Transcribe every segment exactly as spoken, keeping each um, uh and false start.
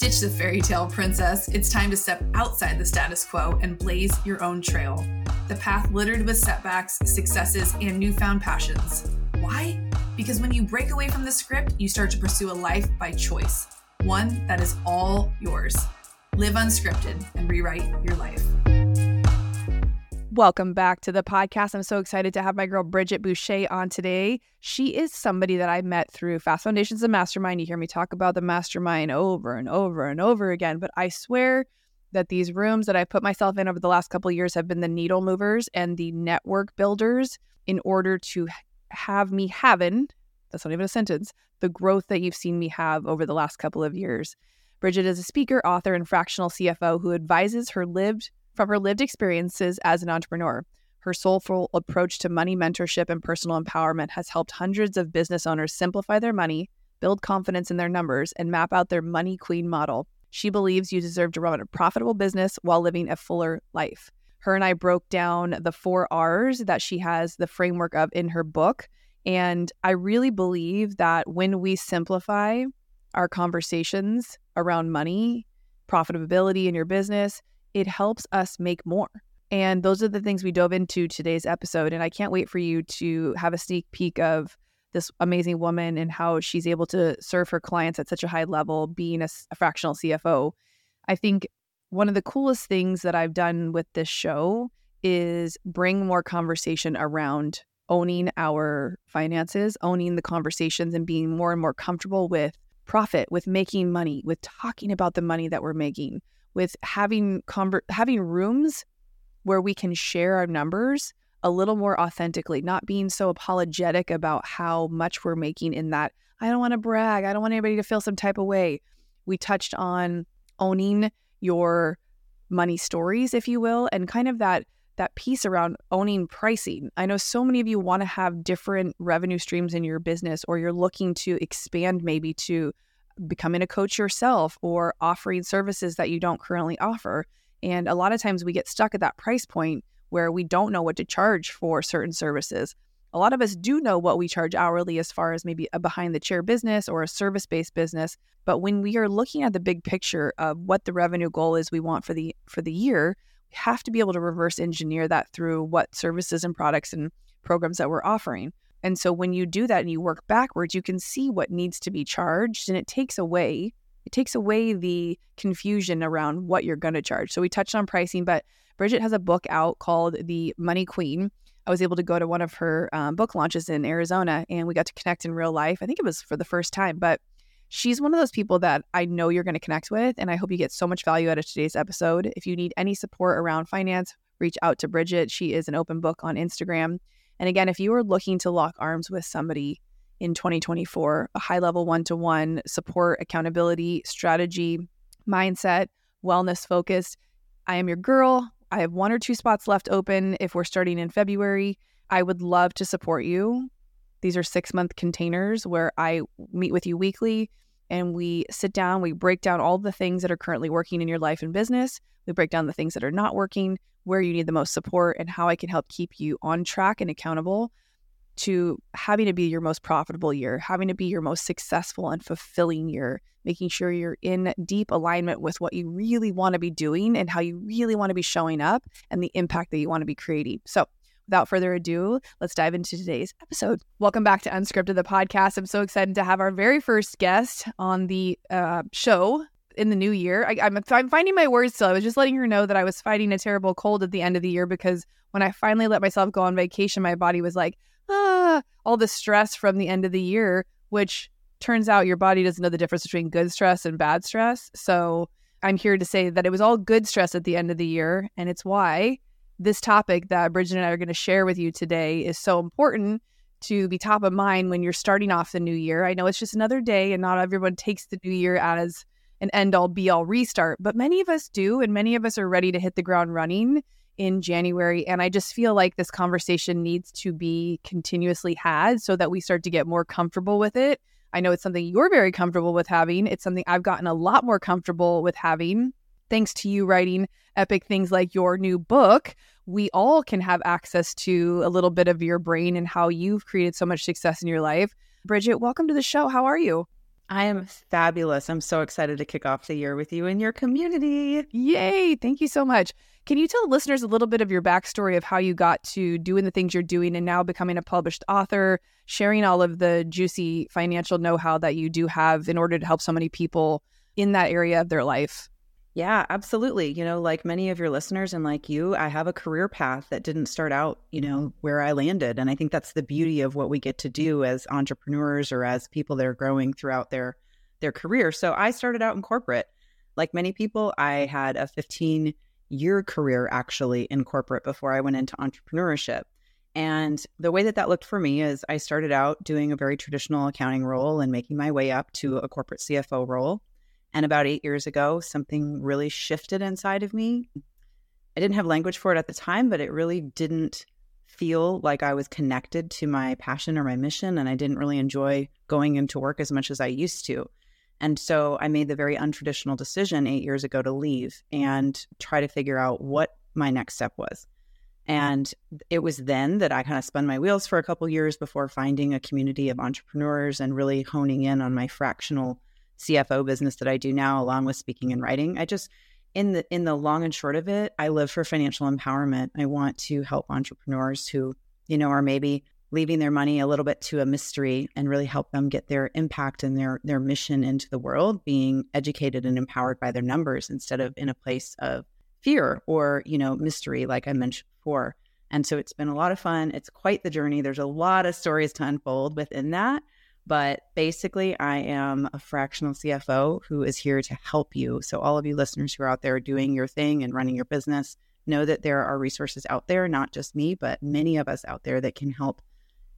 Ditch the fairy tale, princess. It's time to step outside the status quo and blaze your own trail. The path littered with setbacks, successes, and newfound passions. Why? Because when you break away from the script, you start to pursue a life by choice. One that is all yours. Live unscripted and rewrite your life. Welcome back to the podcast. I'm so excited to have my girl Bridgette Boucha on today. She is somebody that I met through Fast Foundations and Mastermind. You hear me talk about the Mastermind over and over and over again, but I swear that these rooms that I put myself in over the last couple of years have been the needle movers and the network builders in order to have me having, that's not even a sentence, the growth that you've seen me have over the last couple of years. Bridgette is a speaker, author, and fractional C F O who advises her lived from her lived experiences as an entrepreneur. Her soulful approach to money mentorship and personal empowerment has helped hundreds of business owners simplify their money, build confidence in their numbers, and map out their Money Queen model. She believes you deserve to run a profitable business while living a fuller life. Her and I broke down the four R's that she has the framework of in her book. And I really believe that when we simplify our conversations around money, profitability in your business, it helps us make more. And those are the things we dove into today's episode. And I can't wait for you to have a sneak peek of this amazing woman and how she's able to serve her clients at such a high level, being a, a fractional C F O. I think one of the coolest things that I've done with this show is bring more conversation around owning our finances, owning the conversations, and being more and more comfortable with profit, with making money, with talking about the money that we're making, with having conver- having rooms where we can share our numbers a little more authentically, not being so apologetic about how much we're making in that. I don't want to brag. I don't want anybody to feel some type of way. We touched on owning your money stories, if you will, and kind of that that piece around owning pricing. I know so many of you want to have different revenue streams in your business, or you're looking to expand maybe to becoming a coach yourself or offering services that you don't currently offer. And a lot of times we get stuck at that price point where we don't know what to charge for certain services. A lot of us do know what we charge hourly as far as maybe a behind-the-chair business or a service-based business. But when we are looking at the big picture of what the revenue goal is we want for the for the year, we have to be able to reverse engineer that through what services and products and programs that we're offering. And so when you do that and you work backwards, you can see what needs to be charged, and it takes away it takes away the confusion around what you're going to charge. So we touched on pricing, but Bridgette has a book out called The Money Queen. I was able to go to one of her um, book launches in Arizona, and we got to connect in real life. I think it was for the first time, but she's one of those people that I know you're going to connect with, and I hope you get so much value out of today's episode. If you need any support around finance, reach out to Bridgette. She is an open book on Instagram. And again, if you are looking to lock arms with somebody in twenty twenty-four, a high-level one-to-one support, accountability, strategy, mindset, wellness-focused, I am your girl. I have one or two spots left open if we're starting in February. I would love to support you. These are six-month containers where I meet with you weekly, and we sit down, we break down all the things that are currently working in your life and business. We break down the things that are not working, where you need the most support, and how I can help keep you on track and accountable to having to be your most profitable year, having to be your most successful and fulfilling year, making sure you're in deep alignment with what you really want to be doing and how you really want to be showing up and the impact that you want to be creating. So without further ado, let's dive into today's episode. Welcome back to Unscripted, the podcast. I'm so excited to have our very first guest on the uh, show in the new year. I, I'm, I'm finding my words still. I was just letting her know that I was fighting a terrible cold at the end of the year, because when I finally let myself go on vacation, my body was like, ah, all the stress from the end of the year, which turns out your body doesn't know the difference between good stress and bad stress. So I'm here to say that it was all good stress at the end of the year. And it's why this topic that Bridgette and I are going to share with you today is so important to be top of mind when you're starting off the new year. I know it's just another day, and not everyone takes the new year as an end-all, be-all restart, but many of us do, and many of us are ready to hit the ground running in January. And I just feel like this conversation needs to be continuously had so that we start to get more comfortable with it. I know it's something you're very comfortable with having. It's something I've gotten a lot more comfortable with having. Thanks to you writing epic things like your new book, we all can have access to a little bit of your brain and how you've created so much success in your life. Bridgette, welcome to the show. How are you? I am fabulous. I'm so excited to kick off the year with you and your community. Yay. Thank you so much. Can you tell listeners a little bit of your backstory of how you got to doing the things you're doing and now becoming a published author, sharing all of the juicy financial know-how that you do have in order to help so many people in that area of their life? Yeah, absolutely. You know, like many of your listeners and like you, I have a career path that didn't start out, you know, where I landed. And I think that's the beauty of what we get to do as entrepreneurs or as people that are growing throughout their their career. So I started out in corporate. Like many people, I had a fifteen year career actually in corporate before I went into entrepreneurship. And the way that that looked for me is I started out doing a very traditional accounting role and making my way up to a corporate C F O role. And about eight years ago, something really shifted inside of me. I didn't have language for it at the time, but it really didn't feel like I was connected to my passion or my mission. And I didn't really enjoy going into work as much as I used to. And so I made the very untraditional decision eight years ago to leave and try to figure out what my next step was. And it was then that I kind of spun my wheels for a couple of years before finding a community of entrepreneurs and really honing in on my fractional C F O business that I do now, along with speaking and writing. I just, in the in the long and short of it, I live for financial empowerment. I want to help entrepreneurs who, you know, are maybe leaving their money a little bit to a mystery and really help them get their impact and their their mission into the world, being educated and empowered by their numbers instead of in a place of fear or, you know, mystery, like I mentioned before. And so it's been a lot of fun. It's quite the journey. There's a lot of stories to unfold within that. But basically, I am a fractional C F O who is here to help you. So all of you listeners who are out there doing your thing and running your business, know that there are resources out there, not just me, but many of us out there that can help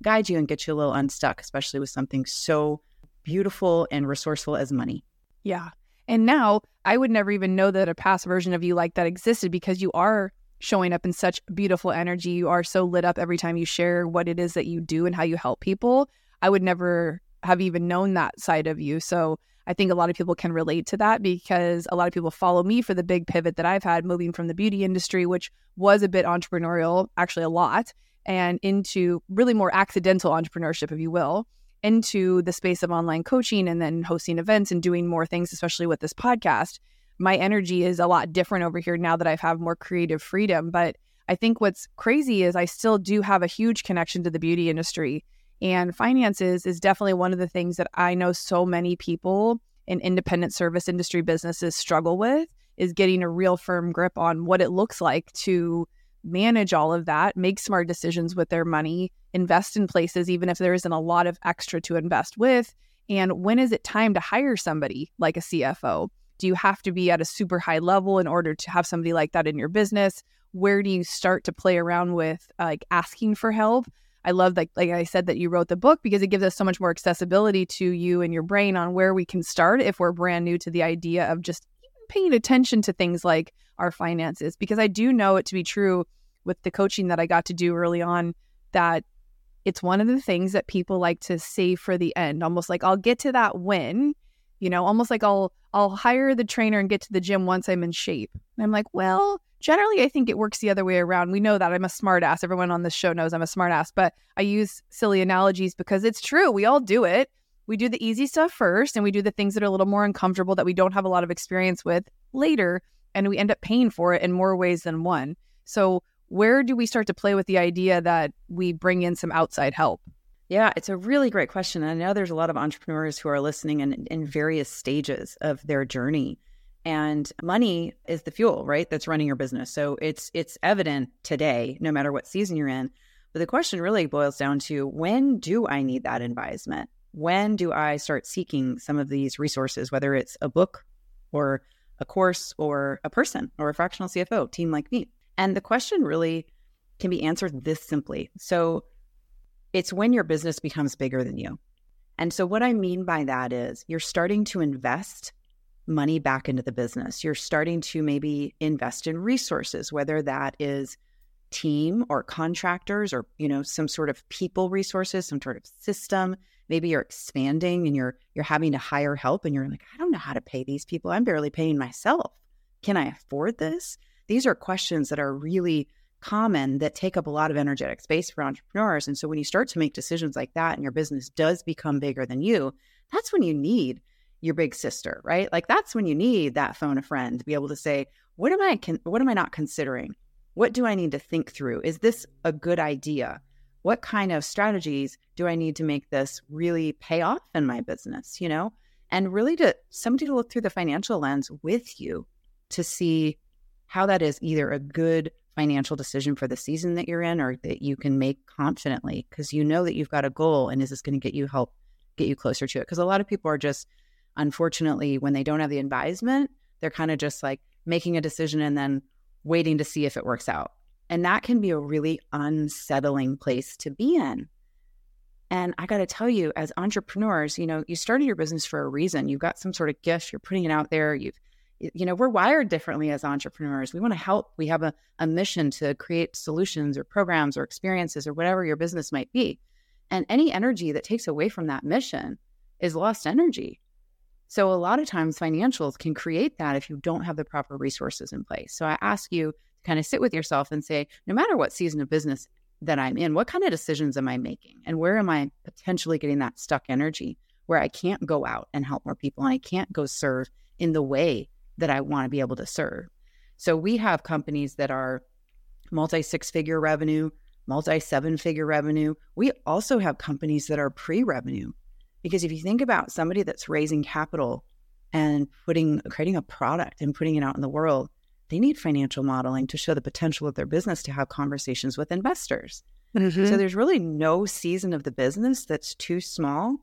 guide you and get you a little unstuck, especially with something so beautiful and resourceful as money. Yeah. And now I would never even know that a past version of you like that existed, because you are showing up in such beautiful energy. You are so lit up every time you share what it is that you do and how you help people. I would never have even known that side of you. So I think a lot of people can relate to that, because a lot of people follow me for the big pivot that I've had, moving from the beauty industry, which was a bit entrepreneurial, actually a lot, and into really more accidental entrepreneurship, if you will, into the space of online coaching and then hosting events and doing more things, especially with this podcast. My energy is a lot different over here now that I've had more creative freedom. But I think what's crazy is I still do have a huge connection to the beauty industry. And finances is definitely one of the things that I know so many people in independent service industry businesses struggle with, is getting a real firm grip on what it looks like to manage all of that, make smart decisions with their money, invest in places, even if there isn't a lot of extra to invest with. And when is it time to hire somebody like a C F O? Do you have to be at a super high level in order to have somebody like that in your business? Where do you start to play around with like asking for help? I love that, like I said, that you wrote the book, because it gives us so much more accessibility to you and your brain on where we can start if we're brand new to the idea of just paying attention to things like our finances. Because I do know it to be true with the coaching that I got to do early on, that it's one of the things that people like to save for the end, almost like I'll get to that when, you know, almost like I'll I'll hire the trainer and get to the gym once I'm in shape. And I'm like, well, generally, I think it works the other way around. We know that. I'm a smart ass. Everyone on this show knows I'm a smart ass, but I use silly analogies because it's true. We all do it. We do the easy stuff first, and we do the things that are a little more uncomfortable that we don't have a lot of experience with later, and we end up paying for it in more ways than one. So where do we start to play with the idea that we bring in some outside help? Yeah, it's a really great question. And I know there's a lot of entrepreneurs who are listening in, in various stages of their journey. And money is the fuel, right, that's running your business. So it's it's evident today, no matter what season you're in. But the question really boils down to, when do I need that advisement? When do I start seeking some of these resources, whether it's a book or a course or a person or a fractional C F O team like me? And the question really can be answered this simply. So it's when your business becomes bigger than you. And so what I mean by that is you're starting to invest money back into the business. You're starting to maybe invest in resources, whether that is team or contractors or, you know, some sort of people resources, some sort of system. Maybe you're expanding and you're you're having to hire help, and you're like, I don't know how to pay these people. I'm barely paying myself. Can I afford this? These are questions that are really common that take up a lot of energetic space for entrepreneurs. And so when you start to make decisions like that and your business does become bigger than you, that's when you need your big sister, right? Like that's when you need that phone a friend to be able to say, what am I, con- what am I not considering? What do I need to think through? Is this a good idea? What kind of strategies do I need to make this really pay off in my business, you know? And really to somebody to look through the financial lens with you to see how that is either a good financial decision for the season that you're in or that you can make confidently because you know that you've got a goal and is this going to get you help, get you closer to it? Because a lot of people are just, unfortunately, when they don't have the advisement, they're kind of just like making a decision and then waiting to see if it works out. And that can be a really unsettling place to be in. And I got to tell you, as entrepreneurs, you know, you started your business for a reason. You've got some sort of gift. You're putting it out there. You've, you know, we're wired differently as entrepreneurs. We want to help. We have a, a mission to create solutions or programs or experiences or whatever your business might be. And any energy that takes away from that mission is lost energy. So a lot of times financials can create that if you don't have the proper resources in place. So I ask you to kind of sit with yourself and say, no matter what season of business that I'm in, what kind of decisions am I making? And where am I potentially getting that stuck energy where I can't go out and help more people and I can't go serve in the way that I want to be able to serve? So we have companies that are multi-six-figure revenue, multi-seven-figure revenue. We also have companies that are pre-revenue. Because if you think about somebody that's raising capital and putting, creating a product and putting it out in the world, they need financial modeling to show the potential of their business to have conversations with investors. Mm-hmm. So there's really no season of the business that's too small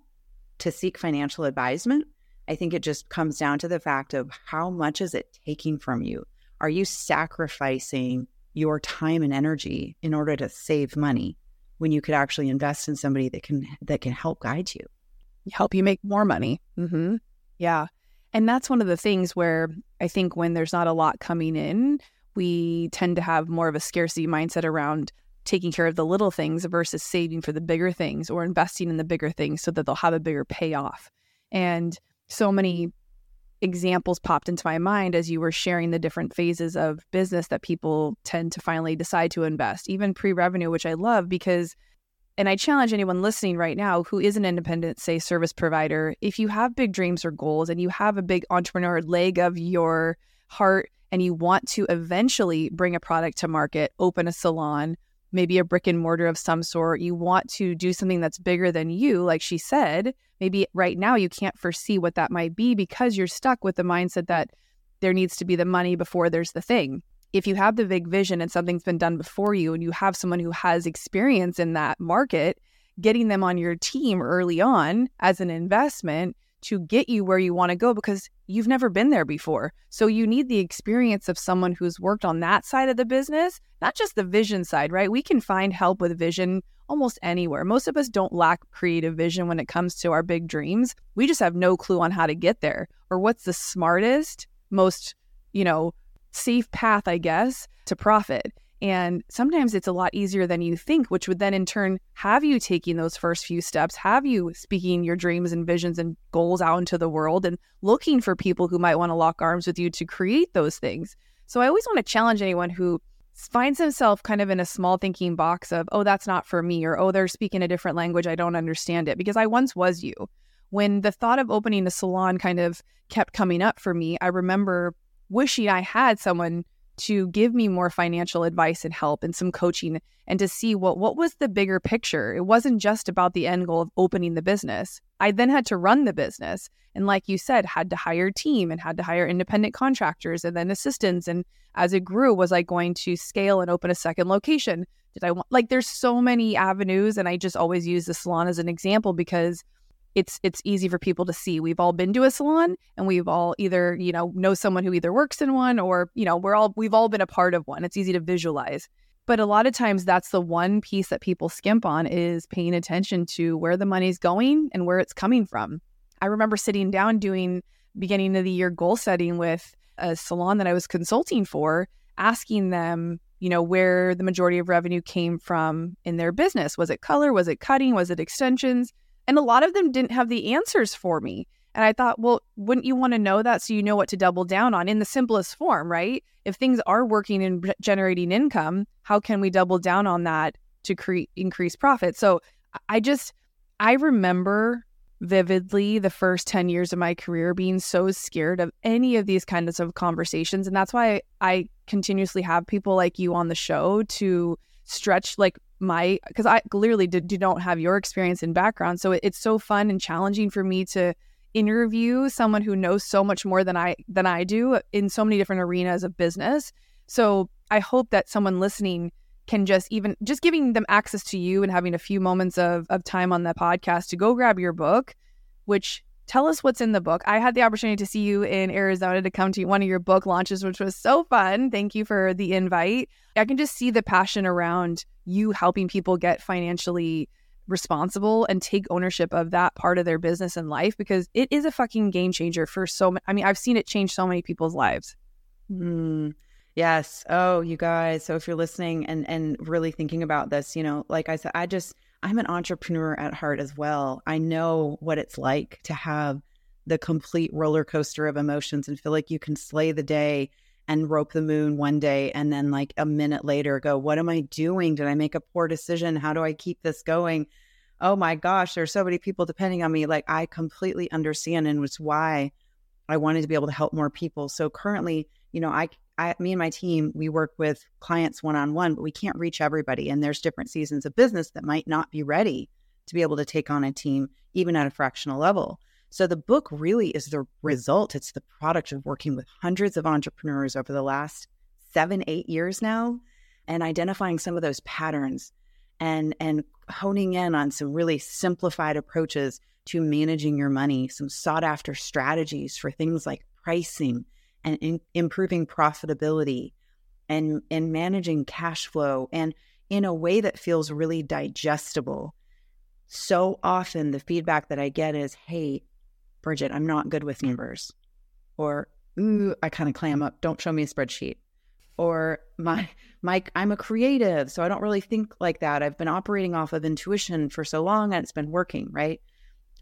to seek financial advisement. I think it just comes down to the fact of how much is it taking from you? Are you sacrificing your time and energy in order to save money when you could actually invest in somebody that can that can help guide you? Help you make more money. Mm-hmm. Yeah. And that's one of the things where I think when there's not a lot coming in, we tend to have more of a scarcity mindset around taking care of the little things versus saving for the bigger things or investing in the bigger things so that they'll have a bigger payoff. And so many examples popped into my mind as you were sharing the different phases of business that people tend to finally decide to invest, even pre-revenue, which I love because And I challenge anyone listening right now who is an independent, say, service provider, if you have big dreams or goals and you have a big entrepreneur leg of your heart and you want to eventually bring a product to market, open a salon, maybe a brick and mortar of some sort, you want to do something that's bigger than you, like she said, maybe right now you can't foresee what that might be because you're stuck with the mindset that there needs to be the money before there's the thing. If you have the big vision and something's been done before you and you have someone who has experience in that market, getting them on your team early on as an investment to get you where you want to go because you've never been there before. So you need the experience of someone who's worked on that side of the business, not just the vision side, right? We can find help with vision almost anywhere. Most of us don't lack creative vision when it comes to our big dreams. We just have no clue on how to get there or what's the smartest, most, you know, safe path, I guess, to profit. And sometimes it's a lot easier than you think, which would then in turn have you taking those first few steps, have you speaking your dreams and visions and goals out into the world and looking for people who might want to lock arms with you to create those things. So I always want to challenge anyone who finds himself kind of in a small thinking box of, oh, that's not for me, or, oh, they're speaking a different language, I don't understand it, because I once was you. When the thought of opening a salon kind of kept coming up for me, I remember wishing I had someone to give me more financial advice and help and some coaching and to see what what was the bigger picture. It wasn't just about the end goal of opening the business. I then had to run the business. And like you said, had to hire a team and had to hire independent contractors and then assistants. And as it grew, was I going to scale and open a second location? Did I want, like, there's so many avenues. And I just always use the salon as an example because It's it's easy for people to see. We've all been to a salon and we've all either, you know, know someone who either works in one or, you know, we're all we've all been a part of one. It's easy to visualize. But a lot of times that's the one piece that people skimp on is paying attention to where the money's going and where it's coming from. I remember sitting down doing beginning of the year goal setting with a salon that I was consulting for, asking them, you know, where the majority of revenue came from in their business. Was it color? Was it cutting? Was it extensions? And a lot of them didn't have the answers for me. And I thought, well, wouldn't you want to know that so you know what to double down on in the simplest form, right? If things are working and generating income, how can we double down on that to create increase profit? So I just, I remember vividly the first ten years of my career being so scared of any of these kinds of conversations. And that's why I continuously have people like you on the show to stretch like my, because I clearly did, do not have your experience and background. So it, it's so fun and challenging for me to interview someone who knows so much more than I than I do in so many different arenas of business. So I hope that someone listening can just even just giving them access to you and having a few moments of of time on the podcast to go grab your book, which tell us what's in the book. I had the opportunity to see you in Arizona to come to one of your book launches, which was so fun. Thank you for the invite. I can just see the passion around you helping people get financially responsible and take ownership of that part of their business and life, because it is a fucking game changer for so many. I mean, I've seen it change so many people's lives. Mm. Yes. Oh, you guys. So if you're listening and, and really thinking about this, you know, like I said, I just, I'm an entrepreneur at heart as well. I know what it's like to have the complete roller coaster of emotions and feel like you can slay the day and rope the moon one day. And then like a minute later go, what am I doing? Did I make a poor decision? How do I keep this going? Oh my gosh, there's so many people depending on me. Like I completely understand. And it's why I wanted to be able to help more people. So currently, you know, I, I, me and my team, we work with clients one-on-one, but we can't reach everybody. And there's different seasons of business that might not be ready to be able to take on a team, even at a fractional level. So the book really is the result. It's the product of working with hundreds of entrepreneurs over the last seven, eight years now, and identifying some of those patterns and, and honing in on some really simplified approaches to managing your money, some sought after strategies for things like pricing, and in improving profitability and, and managing cash flow, and in a way that feels really digestible. So often the feedback that I get is, hey, Bridgette, I'm not good with numbers, or ooh, I kind of clam up, don't show me a spreadsheet, or my, my, I'm a creative, so I don't really think like that. I've been operating off of intuition for so long and it's been working, right?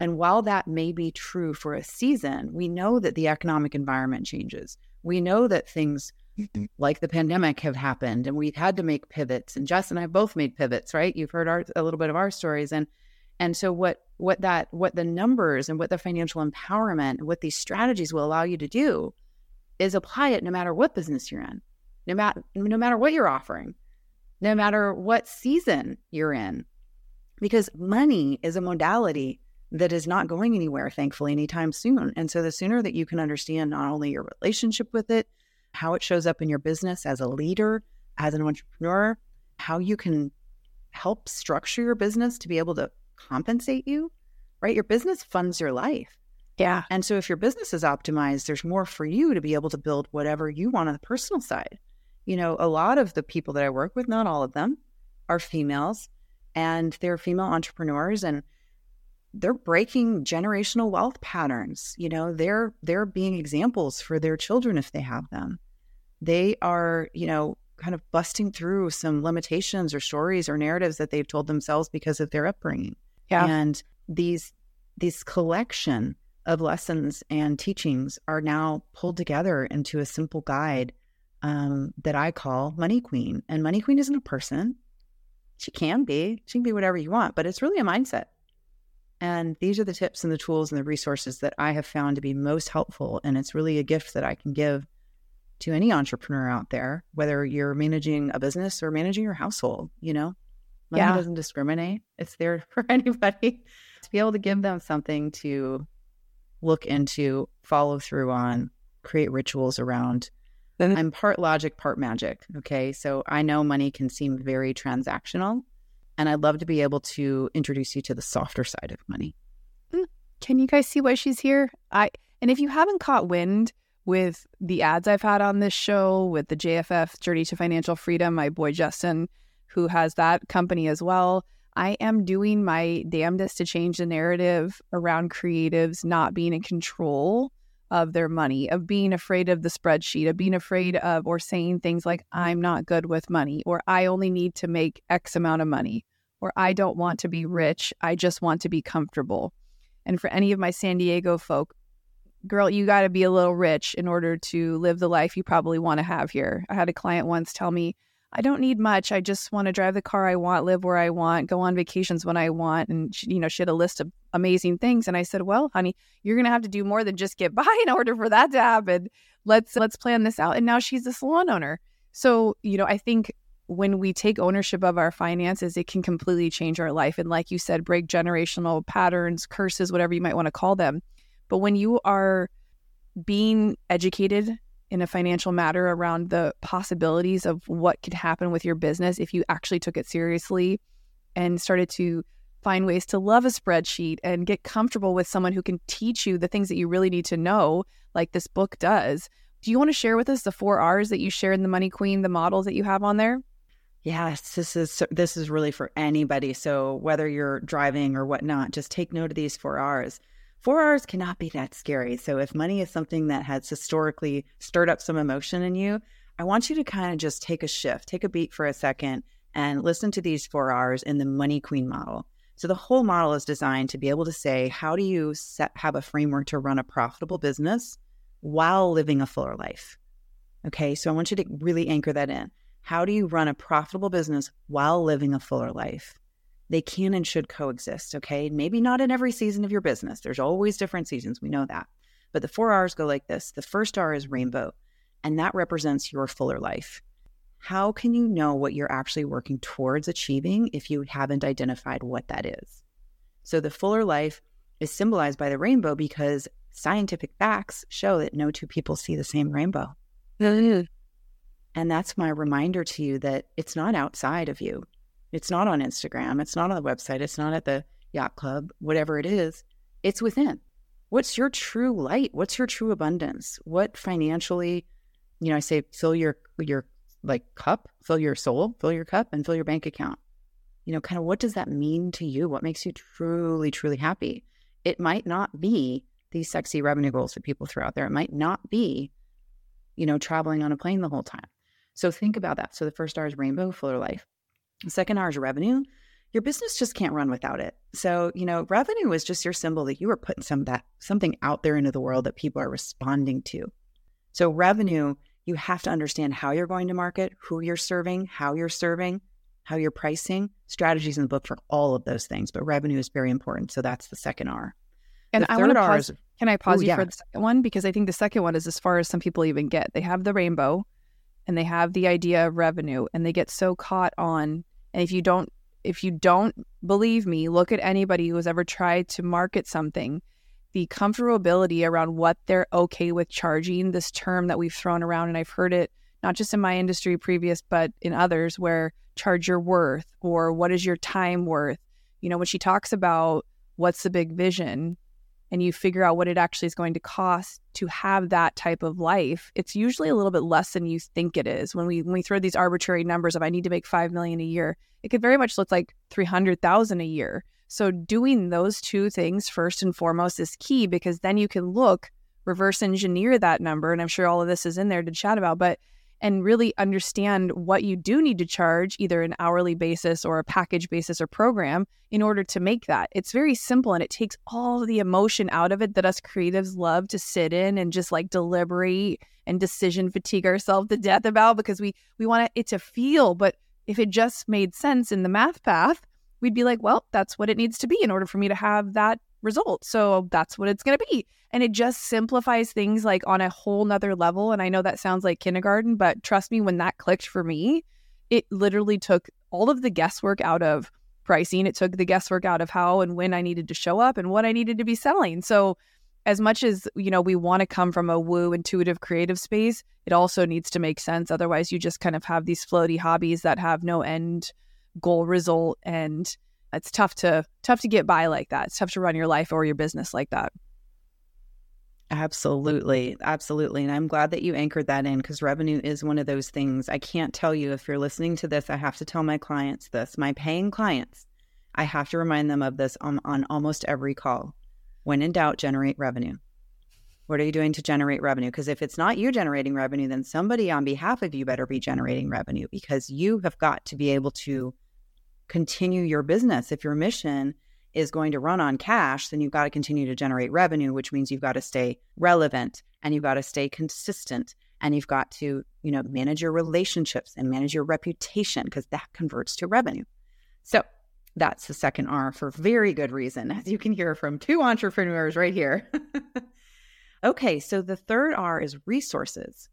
And while that may be true for a season, we know that the economic environment changes. We know that things like the pandemic have happened and we've had to make pivots. And Jess and I both made pivots, right? You've heard our, a little bit of our stories. And and so what what that what the numbers and what the financial empowerment, what these strategies will allow you to do is apply it no matter what business you're in, no matter no matter what you're offering, no matter what season you're in, because money is a modality that is not going anywhere, thankfully, anytime soon. And so the sooner that you can understand not only your relationship with it, how it shows up in your business as a leader, as an entrepreneur, how you can help structure your business to be able to compensate you, right? Your business funds your life. Yeah. And so if your business is optimized, there's more for you to be able to build whatever you want on the personal side. You know, a lot of the people that I work with, not all of them, are females, and they're female entrepreneurs, and they're breaking generational wealth patterns. You know, they're, they're being examples for their children if they have them. They are, you know, kind of busting through some limitations or stories or narratives that they've told themselves because of their upbringing. Yeah. And these, these collection of lessons and teachings are now pulled together into a simple guide um, that I call Money Queen. And Money Queen isn't a person. She can be, she can be whatever you want, but it's really a mindset. And these are the tips and the tools and the resources that I have found to be most helpful. And it's really a gift that I can give to any entrepreneur out there, whether you're managing a business or managing your household, you know, money yeah. doesn't discriminate. It's there for anybody to be able to give them something to look into, follow through on, create rituals around. Then I'm part logic, part magic. Okay. So I know money can seem very transactional. And I'd love to be able to introduce you to the softer side of money. Can you guys see why she's here? I And if you haven't caught wind with the ads I've had on this show, with the J F F Journey to Financial Freedom, my boy Justin, who has that company as well, I am doing my damnedest to change the narrative around creatives not being in control of their money, of being afraid of the spreadsheet, of being afraid of or saying things like, I'm not good with money, or I only need to make X amount of money, or I don't want to be rich, I just want to be comfortable. And for any of my San Diego folk, girl, you got to be a little rich in order to live the life you probably want to have here. I had a client once tell me, I don't need much. I just want to drive the car I want, live where I want, go on vacations when I want. And, she, you know, she had a list of amazing things. And I said, well, honey, you're going to have to do more than just get by in order for that to happen. Let's let's plan this out. And now she's a salon owner. So, you know, I think when we take ownership of our finances, it can completely change our life. And like you said, break generational patterns, curses, whatever you might want to call them. But when you are being educated in a financial matter around the possibilities of what could happen with your business if you actually took it seriously and started to find ways to love a spreadsheet and get comfortable with someone who can teach you the things that you really need to know, like this book does. Do you want to share with us the four R's that you share in the Money Queen, the models that you have on there? Yes, this is this is really for anybody. So whether you're driving or whatnot, just take note of these four R's. Four R's cannot be that scary. So if money is something that has historically stirred up some emotion in you, I want you to kind of just take a shift, take a beat for a second, and listen to these four R's in the Money Queen model. So the whole model is designed to be able to say, how do you set, have a framework to run a profitable business while living a fuller life? Okay, so I want you to really anchor that in. How do you run a profitable business while living a fuller life? They can and should coexist, okay? Maybe not in every season of your business. There's always different seasons. We know that. But the four R's go like this. The first R is rainbow, and that represents your fuller life. How can you know what you're actually working towards achieving if you haven't identified what that is? So the fuller life is symbolized by the rainbow because scientific facts show that no two people see the same rainbow. Mm-hmm. And that's my reminder to you that it's not outside of you. It's not on Instagram. It's not on the website. It's not at the yacht club, whatever it is. It's within. What's your true light? What's your true abundance? What financially, you know, I say, fill your, your like cup, fill your soul, fill your cup and fill your bank account. You know, kind of what does that mean to you? What makes you truly, truly happy? It might not be these sexy revenue goals that people throw out there. It might not be, you know, traveling on a plane the whole time. So think about that. So the first R is rainbow, fuller life. The second R is revenue. Your business just can't run without it. So, you know, revenue is just your symbol that you are putting some that something out there into the world that people are responding to. So revenue, you have to understand how you're going to market, who you're serving, how you're serving, how you're pricing, strategies in the book for all of those things. But revenue is very important. So that's the second R. And the I want to pause. Is, can I pause ooh, you yeah. for the second one? Because I think the second one is as far as some people even get. They have the rainbow and they have the idea of revenue and they get so caught on. And if you don't, if you don't believe me, look at anybody who has ever tried to market something. The comfortability around what they're okay with charging, this term that we've thrown around, and I've heard it not just in my industry previous, but in others, where charge your worth or what is your time worth? You know, when she talks about what's the big vision and you figure out what it actually is going to cost to have that type of life, it's usually a little bit less than you think it is. When we when we throw these arbitrary numbers of I need to make five million dollars a year, it could very much look like three hundred thousand dollars a year. So doing those two things first and foremost is key, because then you can look, reverse engineer that number. And I'm sure all of this is in there to chat about, but and really understand what you do need to charge, either an hourly basis or a package basis or program, in order to make that. It's very simple and it takes all the emotion out of it that us creatives love to sit in and just like deliberate and decision fatigue ourselves to death about, because we we want it to feel. But if it just made sense in the math path, we'd be like, well, that's what it needs to be in order for me to have that result. So that's what it's going to be. And it just simplifies things like on a whole nother level. And I know that sounds like kindergarten, but trust me, when that clicked for me, it literally took all of the guesswork out of pricing. It took the guesswork out of how and when I needed to show up and what I needed to be selling. So as much as, you know, we want to come from a woo intuitive creative space, it also needs to make sense. Otherwise you just kind of have these floaty hobbies that have no end goal result, and it's tough to tough to get by like that. It's tough to run your life or your business like that. Absolutely. Absolutely. And I'm glad that you anchored that in, because revenue is one of those things. I can't tell you, if you're listening to this, I have to tell my clients this, my paying clients. I have to remind them of this on, on almost every call. When in doubt, generate revenue. What are you doing to generate revenue? Because if it's not you generating revenue, then somebody on behalf of you better be generating revenue, because you have got to be able to continue your business. If your mission is going to run on cash, then you've got to continue to generate revenue, which means you've got to stay relevant and you've got to stay consistent And you've got to, you know, manage your relationships and manage your reputation, because that converts to revenue. So that's the second R, for very good reason, as you can hear from two entrepreneurs right here. Okay, so the third R is resources.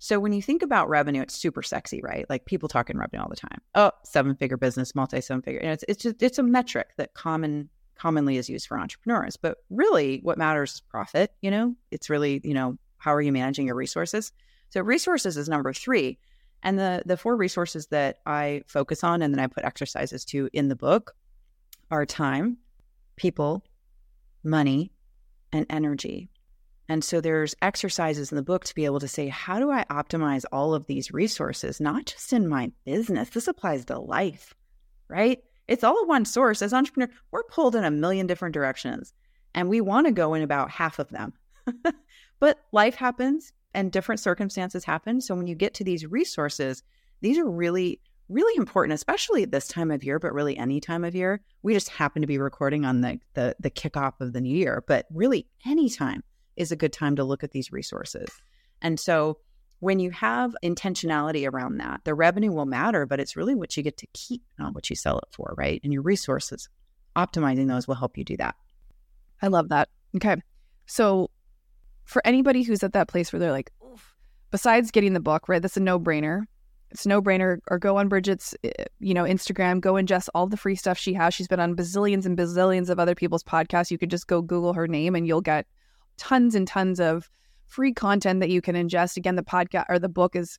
So when you think about revenue, it's super sexy, right? Like, people talk in revenue all the time. Oh, seven-figure business, multi-seven-figure. You know, it's it's just, it's a metric that common commonly is used for entrepreneurs. But really, what matters is profit. You know, it's really, you know, how are you managing your resources? So resources is number three. And the the four resources that I focus on and then I put exercises to in the book are time, people, money, and energy. And so there's exercises in the book to be able to say, how do I optimize all of these resources, not just in my business? This applies to life, right? It's all one source. As entrepreneurs, we're pulled in a million different directions, and we want to go in about half of them. But life happens and different circumstances happen. So when you get to these resources, these are really, really important, especially at this time of year, but really any time of year. We just happen to be recording on the the, the kickoff of the new year, but really any time is a good time to look at these resources. And so when you have intentionality around that, the revenue will matter, but it's really what you get to keep, not what you sell it for, right? And your resources, optimizing those will help you do that. I love that. Okay. So for anybody who's at that place where they're like, oof, besides getting the book, right? That's a no-brainer. It's a no-brainer. Or go on Bridgette's, you know, Instagram, go ingest all the free stuff she has. She's been on bazillions and bazillions of other people's podcasts. You could just go Google her name and you'll get tons and tons of free content that you can ingest. Again, the podcast or the book is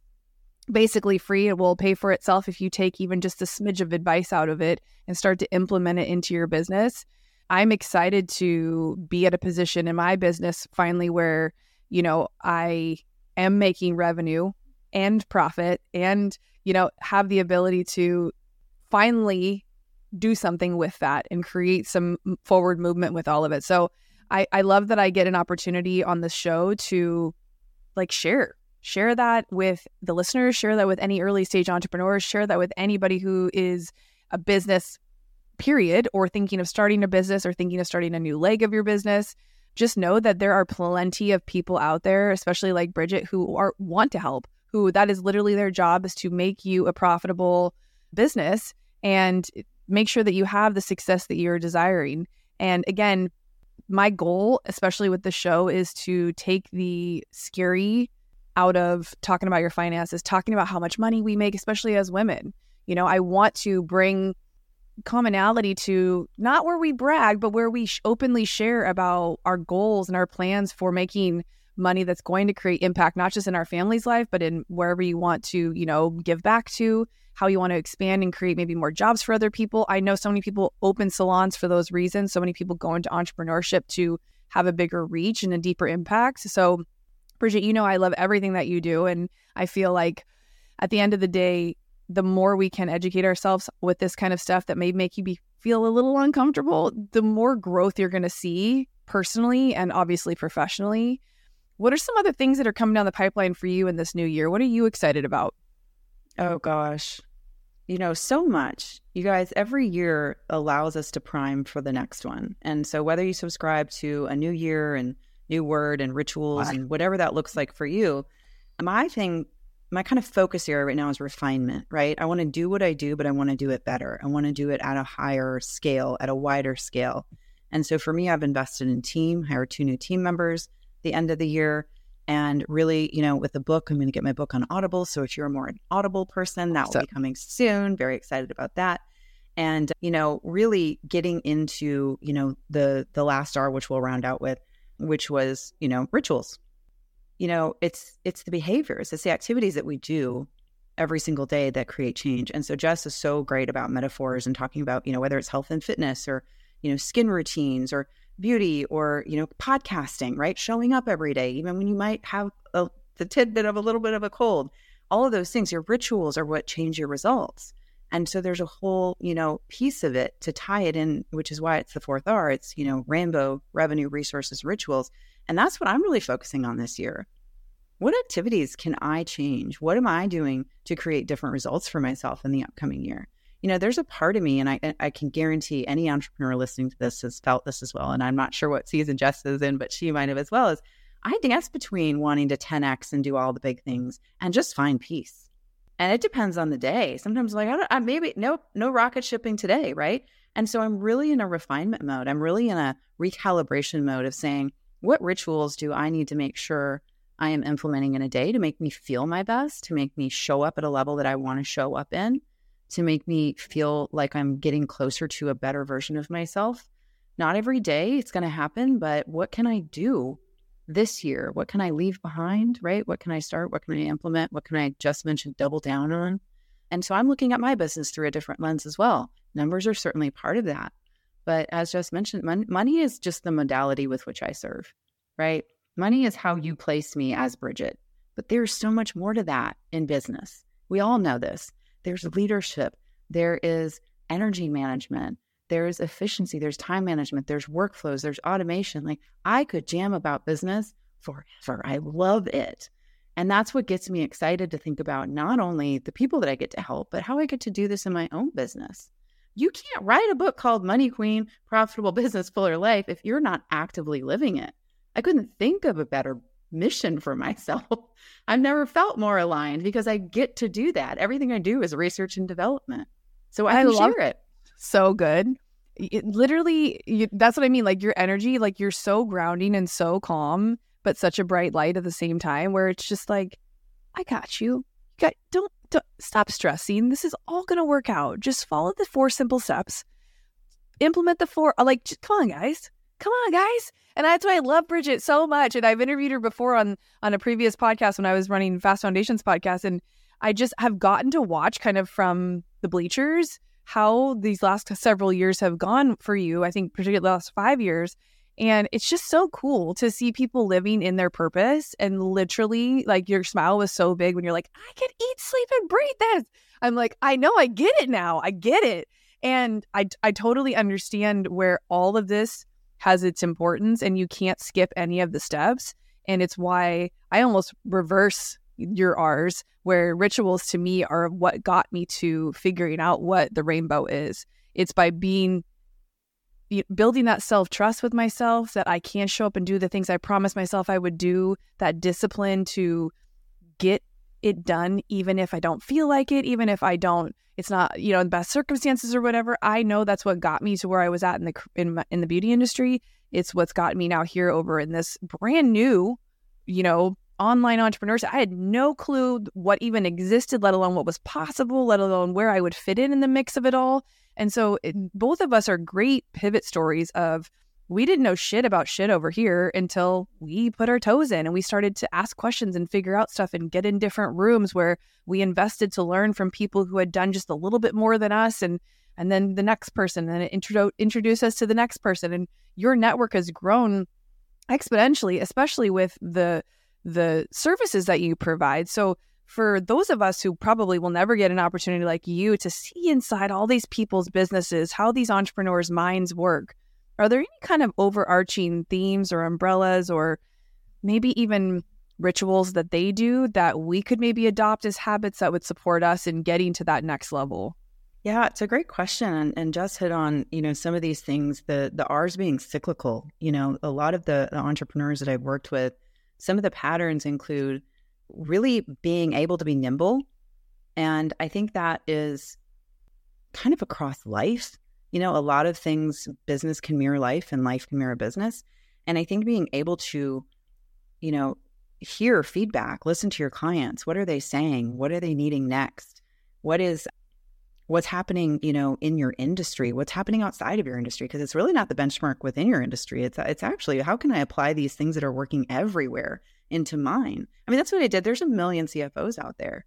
basically free. It will pay for itself if you take even just a smidge of advice out of it and start to implement it into your business. I'm excited to be at a position in my business finally where, you know, I am making revenue and profit and, you know, have the ability to finally do something with that and create some forward movement with all of it. So I, I love that I get an opportunity on the show to like share, share that with the listeners, share that with any early stage entrepreneurs, share that with anybody who is a business period or thinking of starting a business or thinking of starting a new leg of your business. Just know that there are plenty of people out there, especially like Bridgette, who are want to help, who that is literally their job, is to make you a profitable business and make sure that you have the success that you're desiring. And again, my goal, especially with the show, is to take the scary out of talking about your finances, talking about how much money we make, especially as women. You know, I want to bring commonality to not where we brag, but where we sh- openly share about our goals and our plans for making money that's going to create impact, not just in our family's life, but in wherever you want to, you know, give back to, how you want to expand and create maybe more jobs for other people. I know so many people open salons for those reasons. So many people go into entrepreneurship to have a bigger reach and a deeper impact. So Bridgette, you know, I love everything that you do. And I feel like at the end of the day, the more we can educate ourselves with this kind of stuff that may make you be, feel a little uncomfortable, the more growth you're going to see personally and obviously professionally. What are some other things that are coming down the pipeline for you in this new year? What are you excited about? Oh, gosh. You know, so much. You guys, every year allows us to prime for the next one. And so whether you subscribe to a new year and new word and rituals wow. and whatever that looks like for you, my thing, my kind of focus area right now is refinement, right? I want to do what I do, but I want to do it better. I want to do it at a higher scale, at a wider scale. And so for me, I've invested in team, hired two new team members the end of the year. And really, you know, with the book, I'm going to get my book on Audible. So if you're more an Audible person, that will be coming soon. Very excited about that. And, you know, really getting into, you know, the the last R, which we'll round out with, which was, you know, rituals. You know, it's it's the behaviors, it's the activities that we do every single day that create change. And so Jess is so great about metaphors and talking about, you know, whether it's health and fitness or, you know, skin routines or beauty or, you know, podcasting, right? Showing up every day, even when you might have a, the tidbit of a little bit of a cold, all of those things, your rituals are what change your results. And so there's a whole, you know, piece of it to tie it in, which is why it's the fourth R. It's, you know, rainbow, revenue, resources, rituals. And that's what I'm really focusing on this year. What activities can I change? What am I doing to create different results for myself in the upcoming year? You know, there's a part of me, and I I can guarantee any entrepreneur listening to this has felt this as well. And I'm not sure what season Jess is in, but she might have as well, is I dance between wanting to ten X and do all the big things and just find peace. And it depends on the day. Sometimes I'm like, I don't, I maybe no, no rocket shipping today, right? And so I'm really in a refinement mode. I'm really in a recalibration mode of saying, what rituals do I need to make sure I am implementing in a day to make me feel my best, to make me show up at a level that I want to show up in, to make me feel like I'm getting closer to a better version of myself. Not every day it's going to happen, but what can I do this year? What can I leave behind, right? What can I start? What can I implement? What can I just mention, double down on? And so I'm looking at my business through a different lens as well. Numbers are certainly part of that. But as just mentioned, mon- money is just the modality with which I serve, right? Money is how you place me as Bridgette. But there's so much more to that in business. We all know this. There's leadership. There is energy management. There's efficiency. There's time management. There's workflows. There's automation. Like, I could jam about business forever. I love it. And that's what gets me excited to think about not only the people that I get to help, but how I get to do this in my own business. You can't write a book called Money Queen, Profitable Business, Fuller Life if you're not actively living it. I couldn't think of a better mission for myself. I've never felt more aligned because I get to do that. Everything I do is research and development. So I, I can share it. So good. It, literally, you, that's what I mean. Like, your energy, like, you're so grounding and so calm, but such a bright light at the same time, where it's just like, I got you. God, don't, don't stop stressing. This is all going to work out. Just follow the four simple steps. Implement the four. Like, just, come on, guys. Come on, guys. And that's why I love Bridgette so much. And I've interviewed her before on, on a previous podcast when I was running Fast Foundations podcast. And I just have gotten to watch kind of from the bleachers how these last several years have gone for you. I think particularly the last five years. And it's just so cool to see people living in their purpose. And literally, like, your smile was so big when you're like, I can eat, sleep, and breathe this. I'm like, I know, I get it now. I get it. And I, I totally understand where all of this has its importance, and you can't skip any of the steps. And it's why I almost reverse your R's, where rituals to me are what got me to figuring out what the rainbow is. It's by being building that self-trust with myself that I can show up and do the things I promised myself I would do, that discipline to get it done, even if I don't feel like it, even if I don't, it's not, you know, the best circumstances or whatever. I know that's what got me to where I was at in the in, my, in the beauty industry. It's what's got me now here over in this brand new, you know, online entrepreneurs. I had no clue what even existed, let alone what was possible, let alone where I would fit in in the mix of it all. And so it, both of us are great pivot stories of, we didn't know shit about shit over here until we put our toes in and we started to ask questions and figure out stuff and get in different rooms where we invested to learn from people who had done just a little bit more than us, and and then the next person, and it introdu- introduced us to the next person. And your network has grown exponentially, especially with the the services that you provide. So for those of us who probably will never get an opportunity like you to see inside all these people's businesses, how these entrepreneurs' minds work, are there any kind of overarching themes or umbrellas or maybe even rituals that they do that we could maybe adopt as habits that would support us in getting to that next level? Yeah, it's a great question. And, and Jess hit on, you know, some of these things, the the R's being cyclical. You know, a lot of the, the entrepreneurs that I've worked with, some of the patterns include really being able to be nimble. And I think that is kind of across life. You know, a lot of things, business can mirror life and life can mirror business. And I think being able to, you know, hear feedback, listen to your clients. What are they saying? What are they needing next? What is, what's happening, you know, in your industry? What's happening outside of your industry? Because it's really not the benchmark within your industry. It's it's actually, how can I apply these things that are working everywhere into mine? I mean, that's what I did. There's a million C F Os out there.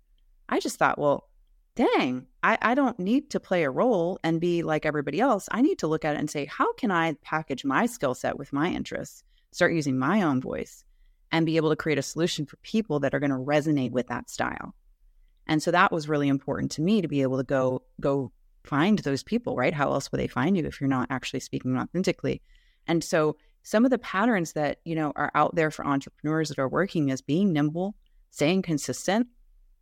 I just thought, well, dang, I, I don't need to play a role and be like everybody else. I need to look at it and say, how can I package my skill set with my interests, start using my own voice, and be able to create a solution for people that are going to resonate with that style? And so that was really important to me, to be able to go go find those people, right? How else would they find you if you're not actually speaking authentically? And so some of the patterns that, you know, are out there for entrepreneurs that are working is being nimble, staying consistent,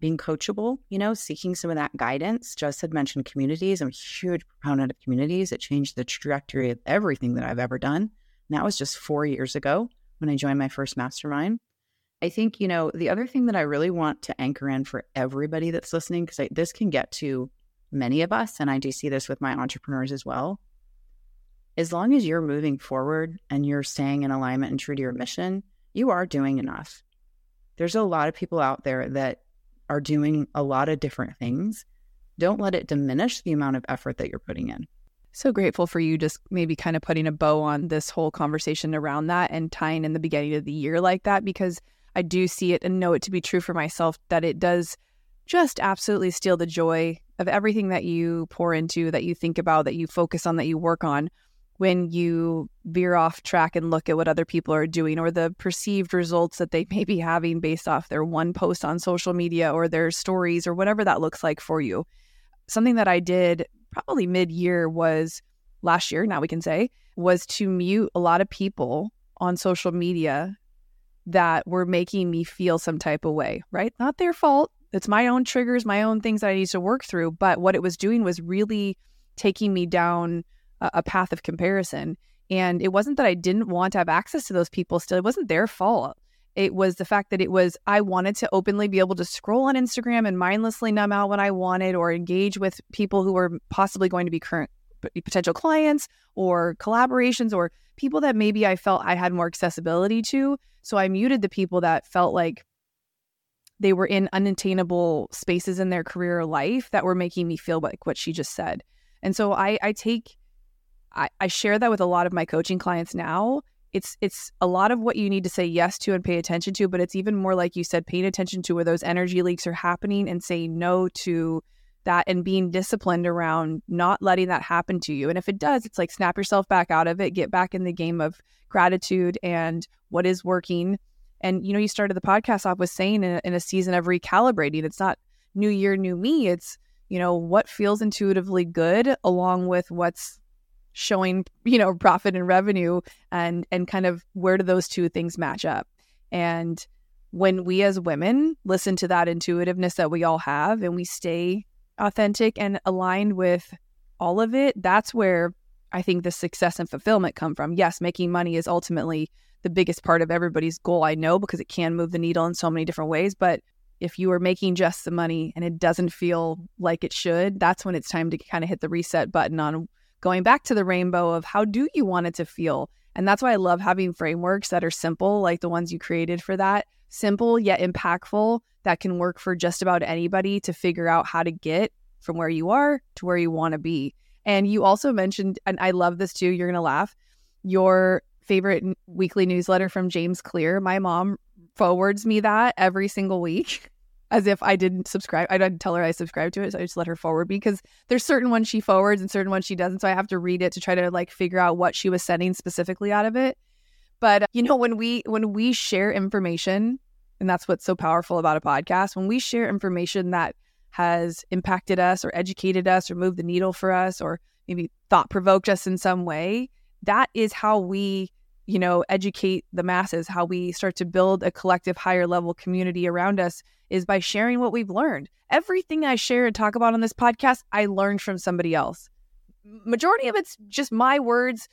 being coachable, you know, seeking some of that guidance. Jess had mentioned communities. I'm a huge proponent of communities. It changed the trajectory of everything that I've ever done. And that was just four years ago. when I joined my first mastermind. I think, you know, the other thing that I really want to anchor in for everybody that's listening, because this can get to many of us, and I do see this with my entrepreneurs as well. As long as you're moving forward and you're staying in alignment and true to your mission, you are doing enough. There's a lot of people out there that are doing a lot of different things. Don't let it diminish the amount of effort that you're putting in. So grateful for you just maybe kind of putting a bow on this whole conversation around that and tying in the beginning of the year like that, because I do see it and know it to be true for myself that it does just absolutely steal the joy of everything that you pour into, that you think about, that you focus on, that you work on, when you veer off track and look at what other people are doing or the perceived results that they may be having based off their one post on social media or their stories or whatever that looks like for you. Something that I did probably mid-year was last year, now we can say, was to mute a lot of people on social media that were making me feel some type of way, right? Not their fault. It's my own triggers, my own things that I need to work through. But what it was doing was really taking me down a, a path of comparison. And it wasn't that I didn't want to have access to those people still. It wasn't their fault. It was the fact that it was, I wanted to openly be able to scroll on Instagram and mindlessly numb out when I wanted, or engage with people who were possibly going to be current potential clients or collaborations or people that maybe I felt I had more accessibility to. So I muted the people that felt like they were in unattainable spaces in their career or life that were making me feel like what she just said. And so I, I take, I, I share that with a lot of my coaching clients now. It's it's a lot of what you need to say yes to and pay attention to, but it's even more like you said, paying attention to where those energy leaks are happening and saying no to that and being disciplined around not letting that happen to you. And if it does, it's like snap yourself back out of it, get back in the game of gratitude and what is working. And, you know, you started the podcast off with saying in a, in a season of recalibrating, it's not new year, new me. It's, you know, what feels intuitively good along with what's showing, you know, profit and revenue, and and kind of where do those two things match up. And when we as women listen to that intuitiveness that we all have and we stay authentic and aligned with all of it, that's where I think the success and fulfillment come from. Yes, making money is ultimately the biggest part of everybody's goal, I know, because it can move the needle in so many different ways. But if you are making just the money and it doesn't feel like it should, that's when it's time to kind of hit the reset button on going back to the rainbow of how do you want it to feel. And that's why I love having frameworks that are simple, like the ones you created for that, simple yet impactful, that can work for just about anybody to figure out how to get from where you are to where you want to be. And you also mentioned, and I love this too, you're going to laugh, your favorite weekly newsletter from James Clear. My mom forwards me that every single week. As if I didn't subscribe. I didn't tell her I subscribed to it. So I just let her forward me, because there's certain ones she forwards and certain ones she doesn't. So I have to read it to try to like figure out what she was sending specifically out of it. But, you know, when we when we share information, and that's what's so powerful about a podcast, when we share information that has impacted us or educated us or moved the needle for us or maybe thought provoked us in some way, that is how we, you know, educate the masses, how we start to build a collective higher level community around us, is by sharing what we've learned. Everything I share and talk about on this podcast, I learned from somebody else. Majority of it's just my words,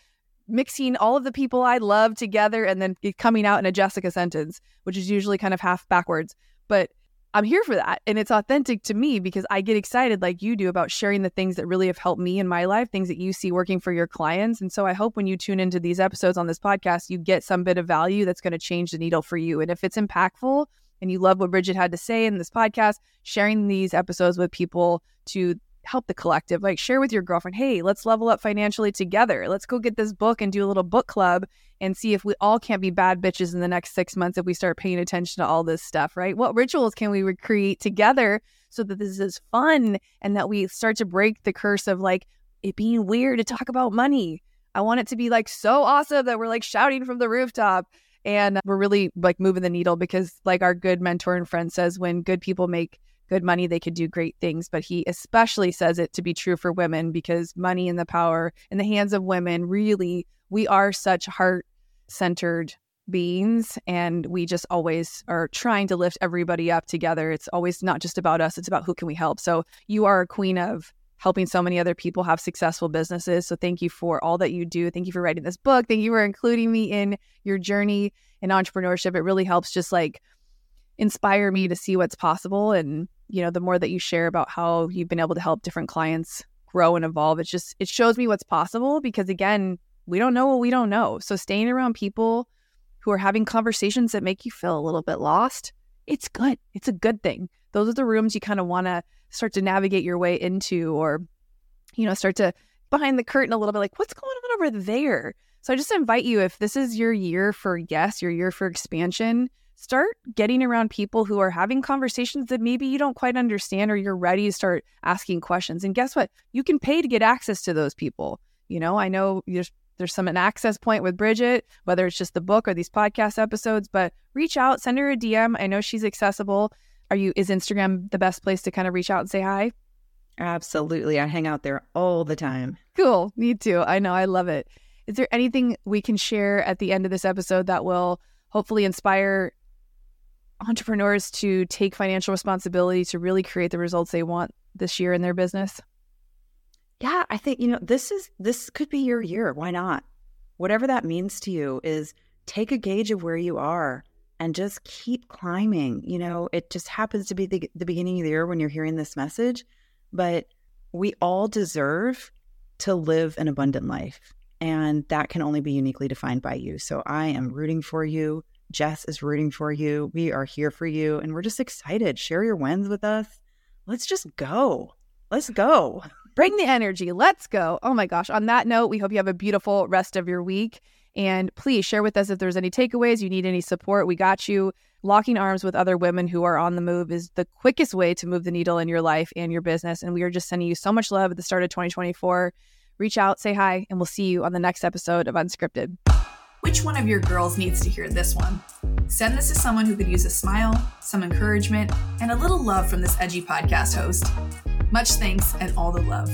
mixing all of the people I love together and then it coming out in a Jessica sentence, which is usually kind of half backwards. But I'm here for that. And it's authentic to me because I get excited like you do about sharing the things that really have helped me in my life, things that you see working for your clients. And so I hope when you tune into these episodes on this podcast, you get some bit of value that's going to change the needle for you. And if it's impactful, and you love what Bridgette had to say in this podcast, sharing these episodes with people to help the collective, like share with your girlfriend, hey, let's level up financially together. Let's go get this book and do a little book club and see if we all can't be bad bitches in the next six months if we start paying attention to all this stuff, right? What rituals can we recreate together so that this is fun and that we start to break the curse of like it being weird to talk about money? I want it to be like so awesome that we're like shouting from the rooftop. And we're really like moving the needle because like our good mentor and friend says, when good people make good money, they could do great things. But he especially says it to be true for women, because money and the power in the hands of women, really, we are such heart-centered beings. And we just always are trying to lift everybody up together. It's always not just about us. It's about who can we help. So you are a queen of helping so many other people have successful businesses. So thank you for all that you do. Thank you for writing this book. Thank you for including me in your journey. in entrepreneurship, it really helps just like inspire me to see what's possible. And, you know, the more that you share about how you've been able to help different clients grow and evolve, it's just, it shows me what's possible, because again, we don't know what we don't know. So staying around people who are having conversations that make you feel a little bit lost, it's good. It's a good thing. Those are the rooms you kind of want to start to navigate your way into, or, you know, start to behind the curtain a little bit, like what's going on over there. So I just invite you, if this is your year for yes, your year for expansion, start getting around people who are having conversations that maybe you don't quite understand, or you're ready to start asking questions. And guess what? You can pay to get access to those people. You know, I know there's there's some an access point with Bridgette, whether it's just the book or these podcast episodes, but reach out, send her a D M. I know she's accessible. Are you, is Instagram the best place to kind of reach out and say hi? Absolutely. I hang out there all the time. Cool. Me too. I know. I love it. Is there anything we can share at the end of this episode that will hopefully inspire entrepreneurs to take financial responsibility to really create the results they want this year in their business? Yeah, I think, you know, this is, this could be your year. Why not? Whatever that means to you, is take a gauge of where you are and just keep climbing. You know, it just happens to be the, the beginning of the year when you're hearing this message, but we all deserve to live an abundant life. And that can only be uniquely defined by you. So I am rooting for you. Jess is rooting for you. We are here for you. And we're just excited. Share your wins with us. Let's just go. Let's go. Bring the energy. Let's go. Oh my gosh. On that note, we hope you have a beautiful rest of your week. And please share with us if there's any takeaways, you need any support. We got you. Locking arms with other women who are on the move is the quickest way to move the needle in your life and your business. And we are just sending you so much love at the start of twenty twenty-four. Reach out, say hi, and we'll see you on the next episode of Unscripted. Which one of your girls needs to hear this one? Send this to someone who could use a smile, some encouragement, and a little love from this edgy podcast host. Much thanks and all the love.